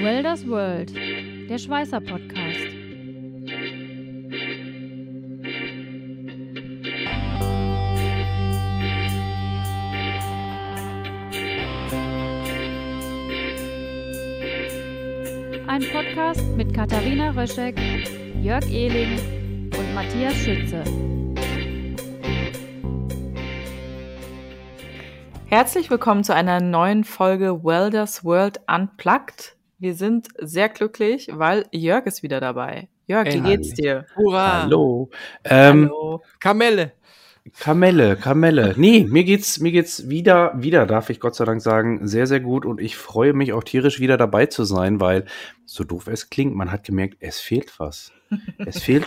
Welder's World, der Schweißer-Podcast. Ein Podcast mit Katharina Röschek, Jörg Ehling und Matthias Schütze. Herzlich willkommen zu einer neuen Folge Welder's World Unplugged. Wir sind sehr glücklich, weil Jörg ist wieder dabei. Jörg, wie geht's dir? Hurra! Hallo. Hallo. Kamelle. Nee, mir geht's wieder, darf ich Gott sei Dank sagen, sehr, sehr gut. Und ich freue mich auch tierisch, wieder dabei zu sein, weil, so doof es klingt, man hat gemerkt, es fehlt was. Wir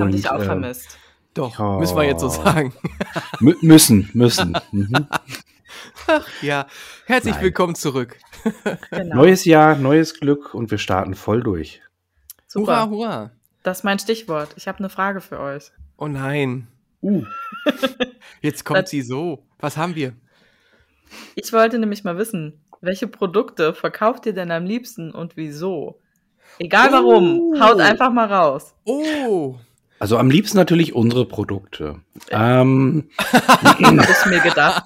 haben dich auch vermisst. Doch, müssen wir jetzt so sagen. Müssen. Mhm. Ach ja, herzlich willkommen zurück. Genau. Neues Jahr, neues Glück und wir starten voll durch. Super. Hurra, hurra. Das ist mein Stichwort. Ich habe eine Frage für euch. Oh nein. Jetzt kommt sie so. Was haben wir? Ich wollte nämlich mal wissen, welche Produkte verkauft ihr denn am liebsten und wieso? Egal warum, haut einfach mal raus. Also am liebsten natürlich unsere Produkte. Hab ich mir gedacht.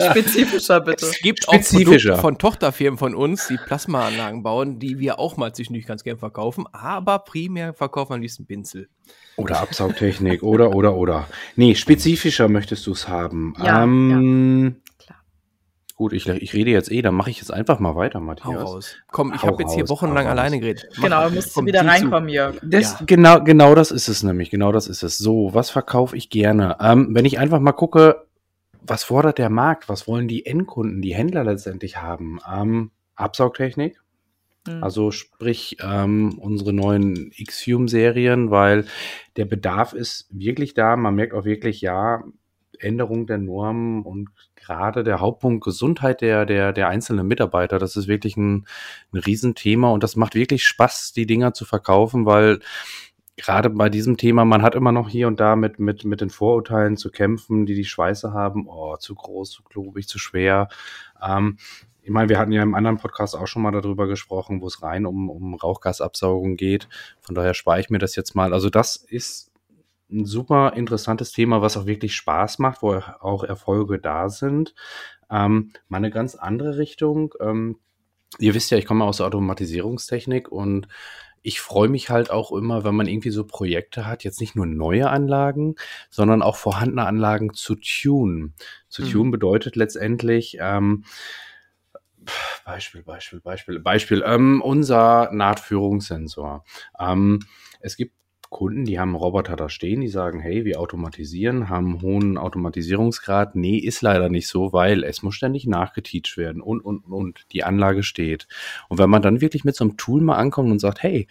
Spezifischer bitte. Es gibt auch Produkte von Tochterfirmen von uns, die Plasmaanlagen bauen, die wir auch mal zwischendurch ganz gern verkaufen, aber primär verkaufen wir am liebsten Pinsel. Oder Absaugtechnik, oder. Nee, spezifischer möchtest du es haben. Ja, ja, klar. Gut, ich rede jetzt dann mache ich jetzt einfach mal weiter, Matthias. Hau raus. Komm, ich habe jetzt hier wochenlang alleine geredet. Genau, du musst wieder reinkommen, Jörg. Genau das ist es nämlich, So, was verkaufe ich gerne? Wenn ich einfach mal gucke, was fordert der Markt? Was wollen die Endkunden, die Händler letztendlich haben? Absaugtechnik. Also sprich unsere neuen X-Fume-Serien, weil der Bedarf ist wirklich da. Man merkt auch wirklich, Änderung der Normen und gerade der Hauptpunkt Gesundheit der einzelnen Mitarbeiter, das ist wirklich ein Riesenthema und das macht wirklich Spaß, die Dinger zu verkaufen, weil gerade bei diesem Thema, man hat immer noch hier und da mit den Vorurteilen zu kämpfen, die Schweißer haben, zu groß, zu klobig, zu schwer. Ich meine, wir hatten ja im anderen Podcast auch schon mal darüber gesprochen, wo es rein um Rauchgasabsaugung geht. Von daher spare ich mir das jetzt mal. Also das ist ein super interessantes Thema, was auch wirklich Spaß macht, wo auch Erfolge da sind. Mal eine ganz andere Richtung. Ihr wisst ja, ich komme aus der Automatisierungstechnik und ich freue mich halt auch immer, wenn man irgendwie so Projekte hat, jetzt nicht nur neue Anlagen, sondern auch vorhandene Anlagen zu tunen. Zu tunen bedeutet letztendlich... Beispiel. Unser Nahtführungssensor. Es gibt Kunden, die haben Roboter da stehen, die sagen, hey, wir automatisieren, haben hohen Automatisierungsgrad. Nee, ist leider nicht so, weil es muss ständig nachgeteacht werden und die Anlage steht. Und wenn man dann wirklich mit so einem Tool mal ankommt und sagt, hey,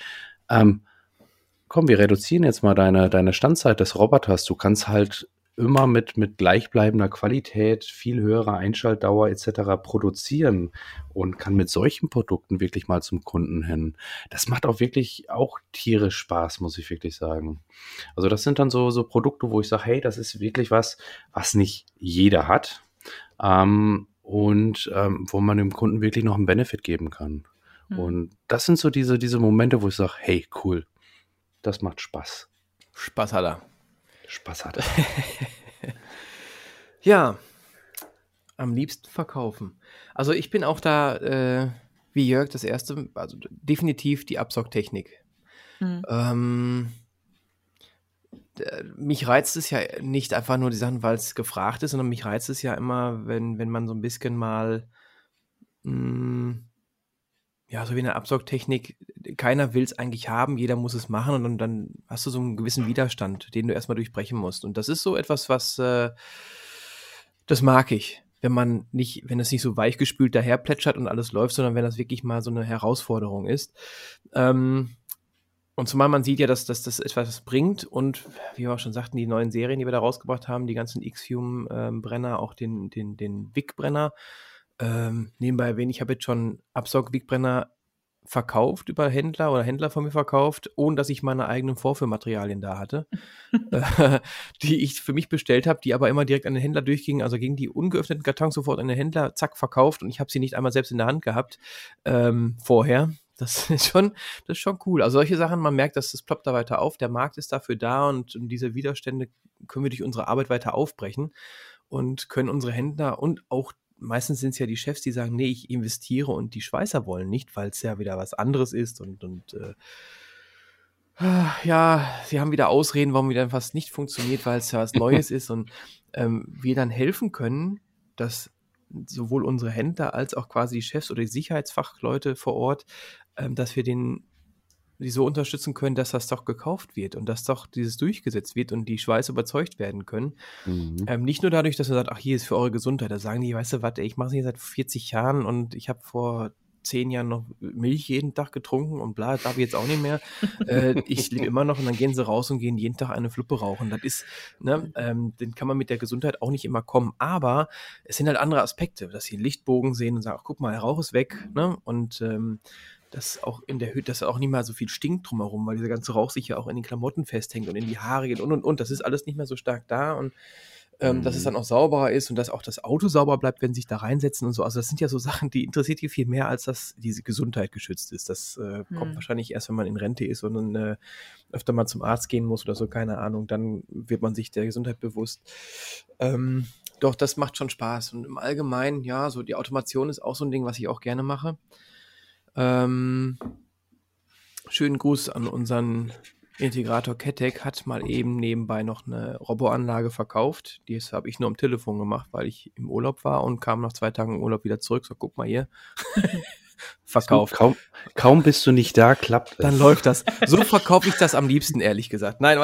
komm, wir reduzieren jetzt mal deine Standzeit des Roboters, du kannst halt immer mit gleichbleibender Qualität, viel höherer Einschaltdauer etc. produzieren und kann mit solchen Produkten wirklich mal zum Kunden hin. Das macht auch wirklich auch tierisch Spaß, muss ich wirklich sagen. Also das sind dann so Produkte, wo ich sage, hey, das ist wirklich was nicht jeder hat wo man dem Kunden wirklich noch einen Benefit geben kann. Und das sind so diese Momente, wo ich sage, hey, cool, das macht Spaß. Spaß hatte. Ja, am liebsten verkaufen. Also ich bin auch da, wie Jörg, das erste, also definitiv die Absaugtechnik. Mich reizt es ja nicht einfach nur die Sachen, weil es gefragt ist, sondern mich reizt es ja immer, wenn man so ein bisschen mal, so wie in der Absaugtechnik, keiner will es eigentlich haben, jeder muss es machen und dann hast du so einen gewissen Widerstand, den du erstmal durchbrechen musst. Und das ist so etwas, was, das mag ich, wenn es nicht so weichgespült daher plätschert und alles läuft, sondern wenn das wirklich mal so eine Herausforderung ist. Und zumal man sieht ja, dass das etwas bringt und wie wir auch schon sagten, die neuen Serien, die wir da rausgebracht haben, die ganzen X-Fume-Brenner, auch den Vic-Brenner, nebenbei erwähnt, ich habe jetzt schon Absaug-Vic-Brenner verkauft über Händler oder Händler von mir verkauft, ohne dass ich meine eigenen Vorführmaterialien da hatte, die ich für mich bestellt habe, die aber immer direkt an den Händler durchgingen, also gingen die ungeöffneten Kartons sofort an den Händler, zack, verkauft und ich habe sie nicht einmal selbst in der Hand gehabt vorher. Das ist schon cool. Also solche Sachen, man merkt, dass das ploppt da weiter auf, der Markt ist dafür da und diese Widerstände können wir durch unsere Arbeit weiter aufbrechen und können unsere Händler und auch meistens sind es ja die Chefs, die sagen, nee, ich investiere und die Schweißer wollen nicht, weil es ja wieder was anderes ist und sie haben wieder Ausreden, warum wieder was nicht funktioniert, weil es ja was Neues ist und wir dann helfen können, dass sowohl unsere Händler als auch quasi die Chefs oder die Sicherheitsfachleute vor Ort, dass wir die so unterstützen können, dass das doch gekauft wird und dass doch dieses durchgesetzt wird und die Schweißer überzeugt werden können. Mhm. Nicht nur dadurch, dass man sagt, ach, hier ist für eure Gesundheit. Da sagen die, weißt du was, ey, ich mache es hier seit 40 Jahren und ich habe vor 10 Jahren noch Milch jeden Tag getrunken und bla, darf ich jetzt auch nicht mehr. Ich lebe immer noch und dann gehen sie raus und gehen jeden Tag eine Fluppe rauchen. Das ist, den kann man mit der Gesundheit auch nicht immer kommen. Aber es sind halt andere Aspekte, dass sie einen Lichtbogen sehen und sagen, ach, guck mal, der Rauch ist weg. Ne? Und dass auch in der Hütte, dass auch nicht mehr so viel stinkt drumherum, weil dieser ganze Rauch sich ja auch in den Klamotten festhängt und in die Haare geht und. Das ist alles nicht mehr so stark da und dass es dann auch sauberer ist und dass auch das Auto sauber bleibt, wenn sie sich da reinsetzen und so. Also das sind ja so Sachen, die interessiert hier viel mehr, als dass diese Gesundheit geschützt ist. Das kommt wahrscheinlich erst, wenn man in Rente ist und dann öfter mal zum Arzt gehen muss oder so, keine Ahnung. Dann wird man sich der Gesundheit bewusst. Doch, das macht schon Spaß. Und im Allgemeinen, ja, so die Automation ist auch so ein Ding, was ich auch gerne mache. Schönen Gruß an unseren Integrator Kettek, hat mal eben nebenbei noch eine Roboanlage verkauft. Die habe ich nur am Telefon gemacht, weil ich im Urlaub war und kam nach 2 Tagen im Urlaub wieder zurück. So, guck mal hier. Verkauft. Kaum bist du nicht da, klappt es. Dann läuft das. So verkaufe ich das am liebsten, ehrlich gesagt. Nein,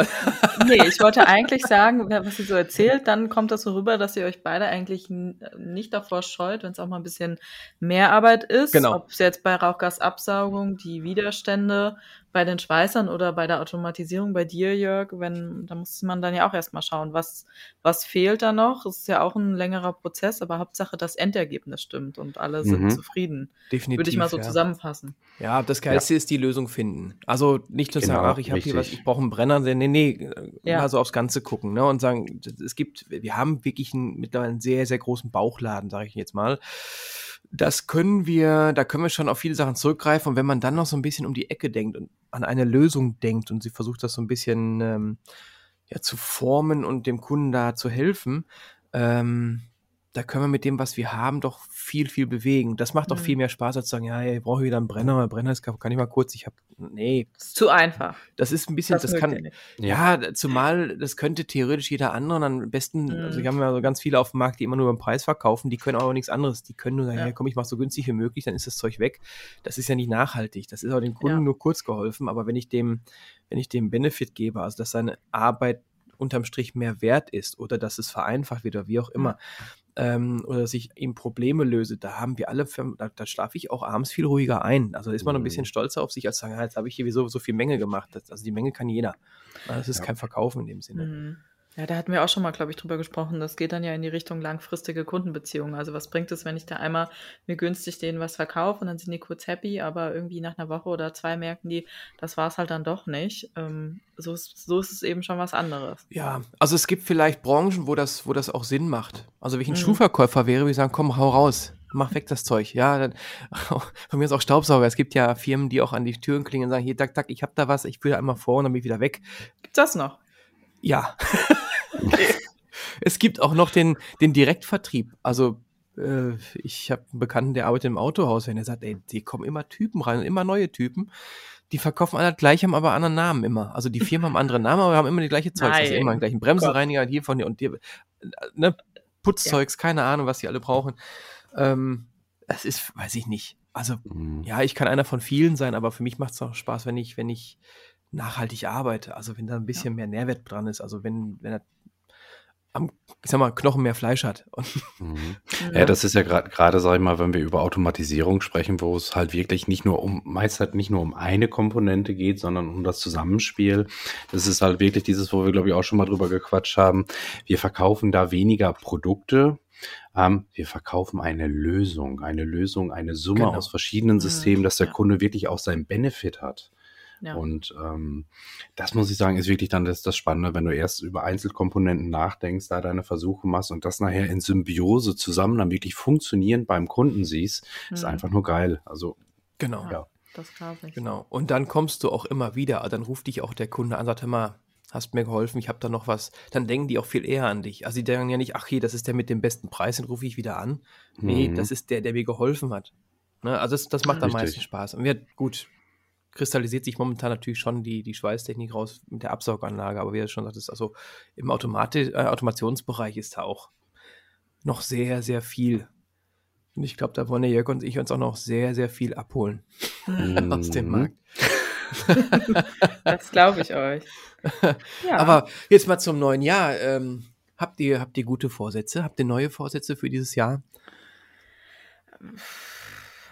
nee, ich wollte eigentlich sagen, was ihr so erzählt, dann kommt das so rüber, dass ihr euch beide eigentlich nicht davor scheut, wenn es auch mal ein bisschen mehr Arbeit ist. Genau. Ob es jetzt bei Rauchgasabsaugung, die Widerstände bei den Schweißern oder bei der Automatisierung bei dir, Jörg, da muss man dann ja auch erstmal schauen, was fehlt da noch. Es ist ja auch ein längerer Prozess, aber Hauptsache das Endergebnis stimmt und alle sind zufrieden. Definitiv. Würde ich mal so zusammenfassen. Ja, das Geilste ist die Lösung finden. Also nicht nur sagen, ach, ich habe hier was, ich brauche einen Brenner, also aufs Ganze gucken, ne? Und sagen, wir haben wirklich mittlerweile einen sehr, sehr großen Bauchladen, sage ich jetzt mal. Da können wir schon auf viele Sachen zurückgreifen und wenn man dann noch so ein bisschen um die Ecke denkt und an eine Lösung denkt und sie versucht, das so ein bisschen zu formen und dem Kunden da zu helfen, da können wir mit dem, was wir haben, doch viel, viel bewegen. Das macht doch viel mehr Spaß, als zu sagen, ja, ich brauche wieder einen Brenner, mein Brenner ist kaputt, kann ich mal kurz, Das ist zu einfach. Das ist ein bisschen, zumal das könnte theoretisch jeder andere und am besten, wir haben ja so ganz viele auf dem Markt, die immer nur beim Preis verkaufen, die können aber nichts anderes, die können nur sagen, ich mach so günstig wie möglich, dann ist das Zeug weg. Das ist ja nicht nachhaltig, das ist auch dem Kunden nur kurz geholfen, aber wenn ich dem Benefit gebe, also dass seine Arbeit unterm Strich mehr wert ist oder dass es vereinfacht wird oder wie auch immer, oder dass ich ihm Probleme löse, da schlafe ich auch abends viel ruhiger ein. Also ist man ein bisschen stolzer auf sich, als sagen, jetzt habe ich hier so viel Menge gemacht. Also die Menge kann jeder. Das ist kein Verkaufen in dem Sinne. Mhm. Ja, da hatten wir auch schon mal, glaube ich, drüber gesprochen. Das geht dann ja in die Richtung langfristige Kundenbeziehungen. Also was bringt es, wenn ich da einmal mir günstig denen was verkaufe und dann sind die kurz happy, aber irgendwie nach einer Woche oder 2 merken die, das war es halt dann doch nicht. So ist es eben schon was anderes. Ja, also es gibt vielleicht Branchen, wo das auch Sinn macht. Also wenn ich ein Schuhverkäufer wäre, würde ich sagen, komm, hau raus. Mach weg das Zeug. Ja, dann, von mir ist auch Staubsauger. Es gibt ja Firmen, die auch an die Türen klingen und sagen, hier, tak, tak, ich hab da was, ich führe einmal vor und dann bin ich wieder weg. Gibt's das noch? Ja. Okay. Es gibt auch noch den Direktvertrieb. Also ich habe einen Bekannten, der arbeitet im Autohaus, wenn er sagt, ey, die kommen immer Typen rein, immer neue Typen. Die verkaufen alle gleich, haben aber anderen Namen immer. Also die Firmen haben andere Namen, aber haben immer die gleiche Zeugs. Also immer den gleichen Bremsenreiniger hier von dir und dir. Ne? Putzzeugs, keine Ahnung, was die alle brauchen. Das ist, weiß ich nicht. Also ich kann einer von vielen sein, aber für mich macht es auch Spaß, wenn ich nachhaltig arbeite, also wenn da ein bisschen mehr Nährwert dran ist, also wenn er Knochen mehr Fleisch hat. Ja, das ist ja gerade, sag ich mal, wenn wir über Automatisierung sprechen, wo es halt wirklich nicht nur um eine Komponente geht, sondern um das Zusammenspiel. Das ist halt wirklich dieses, wo wir, glaube ich, auch schon mal drüber gequatscht haben. Wir verkaufen da weniger Produkte, wir verkaufen eine Lösung, eine Summe aus verschiedenen Systemen, dass der Kunde wirklich auch seinen Benefit hat. Ja. Und das muss ich sagen, ist wirklich dann das Spannende, wenn du erst über Einzelkomponenten nachdenkst, da deine Versuche machst und das nachher in Symbiose zusammen dann wirklich funktionierend beim Kunden siehst, ist einfach nur geil. Also, ja. Das glaube ich. Genau. Und dann kommst du auch immer wieder, dann ruft dich auch der Kunde an, sagt, hör mal, hast mir geholfen, ich habe da noch was. Dann denken die auch viel eher an dich. Also die denken ja nicht, ach hier, das ist der mit dem besten Preis, den rufe ich wieder an. Nee, das ist der, der mir geholfen hat. Ne? Also das macht am meisten Spaß. Und gut, kristallisiert sich momentan natürlich schon die Schweißtechnik raus mit der Absauganlage. Aber wie du schon sagtest, also im Automationsbereich ist da auch noch sehr, sehr viel. Und ich glaube, da wollen der Jörg und ich uns auch noch sehr, sehr viel abholen aus dem Markt. Das glaube ich euch. Ja. Aber jetzt mal zum neuen Jahr. Habt ihr gute Vorsätze? Habt ihr neue Vorsätze für dieses Jahr?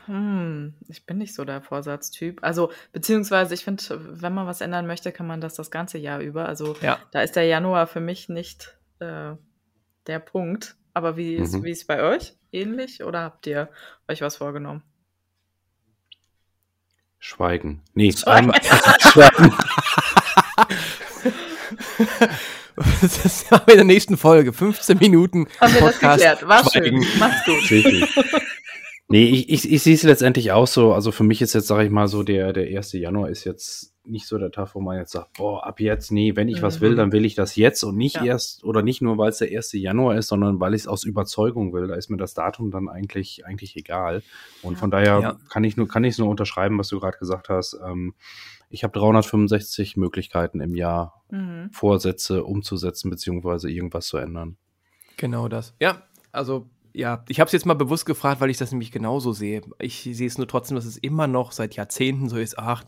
Ich bin nicht so der Vorsatztyp. Also, beziehungsweise, ich finde, wenn man was ändern möchte, kann man das ganze Jahr über. Also, da ist der Januar für mich nicht der Punkt. Aber wie ist es bei euch? Ähnlich? Oder habt ihr euch was vorgenommen? Schweigen. Nee, schweigen. Das haben wir in der nächsten Folge. 15 Minuten haben wir Podcast. Das geklärt. War schön. Mach's gut. Nee, ich sehe es letztendlich auch so. Also für mich ist jetzt, sage ich mal, so der 1. Januar ist jetzt nicht so der Tag, wo man jetzt sagt, boah, ab jetzt, nee, wenn ich was will, dann will ich das jetzt und nicht erst oder nicht nur, weil es der 1. Januar ist, sondern weil ich es aus Überzeugung will. Da ist mir das Datum dann eigentlich egal. Und von daher kann ich nur unterschreiben, was du gerade gesagt hast. Ich habe 365 Möglichkeiten im Jahr, Vorsätze umzusetzen beziehungsweise irgendwas zu ändern. Genau das. Ja, also ich habe es jetzt mal bewusst gefragt, weil ich das nämlich genauso sehe. Ich sehe es nur trotzdem, dass es immer noch seit Jahrzehnten so ist. Ach,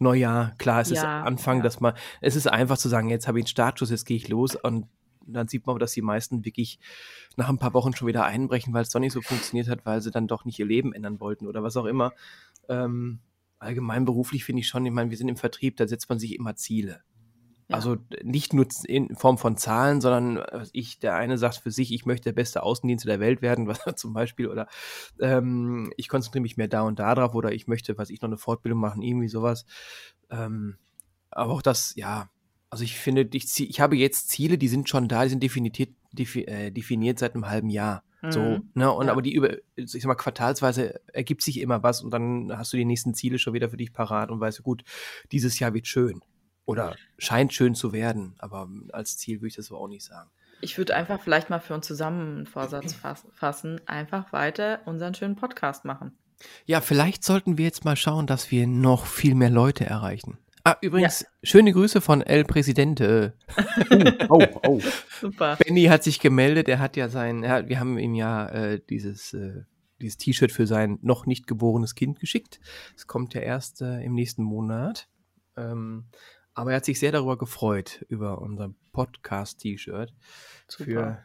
Neujahr, klar, es ist Anfang, dass man, es ist einfach zu sagen, jetzt habe ich einen Startschuss, jetzt gehe ich los. Und dann sieht man, dass die meisten wirklich nach ein paar Wochen schon wieder einbrechen, weil es doch nicht so funktioniert hat, weil sie dann doch nicht ihr Leben ändern wollten oder was auch immer. Allgemein beruflich finde ich schon, ich meine, wir sind im Vertrieb, da setzt man sich immer Ziele. Ja. Also nicht nur in Form von Zahlen, sondern der eine sagt für sich, ich möchte der beste Außendienstler der Welt werden, was zum Beispiel, oder ich konzentriere mich mehr da und da drauf, oder ich möchte, noch eine Fortbildung machen, irgendwie sowas. Aber auch das, also ich finde, ich habe jetzt Ziele, die sind schon da, die sind definiert seit einem halben Jahr. So, ne, und aber ich sag mal, quartalsweise ergibt sich immer was und dann hast du die nächsten Ziele schon wieder für dich parat und weißt, gut, dieses Jahr wird schön. Oder scheint schön zu werden, aber als Ziel würde ich das so auch nicht sagen. Ich würde einfach vielleicht mal für uns zusammen einen Vorsatz fassen, einfach weiter unseren schönen Podcast machen. Ja, vielleicht sollten wir jetzt mal schauen, dass wir noch viel mehr Leute erreichen. Ah, übrigens, schöne Grüße von El Presidente. Oh. Super. Benny hat sich gemeldet, wir haben ihm dieses T-Shirt für sein noch nicht geborenes Kind geschickt. Es kommt ja erst im nächsten Monat. Aber er hat sich sehr darüber gefreut, über unser Podcast-T-Shirt. Super.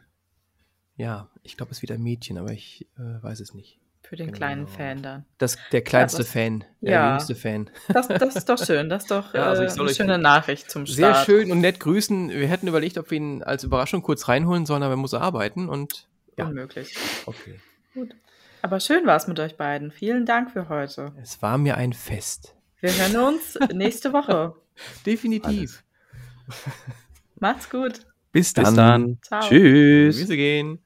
Ich glaube, es ist wieder ein Mädchen, aber ich weiß es nicht. Für den kleinen Fan dann. Der kleinste Fan, der jüngste Fan. Das ist doch schön, das ist doch eine schöne Nachricht zum Start. Sehr schön und nett grüßen. Wir hätten überlegt, ob wir ihn als Überraschung kurz reinholen sollen, aber er muss arbeiten und unmöglich. Okay. Gut. Aber schön war es mit euch beiden. Vielen Dank für heute. Es war mir ein Fest. Wir hören uns nächste Woche. Definitiv. Macht's gut. Bis dann. Ciao. Tschüss. Grüße gehen.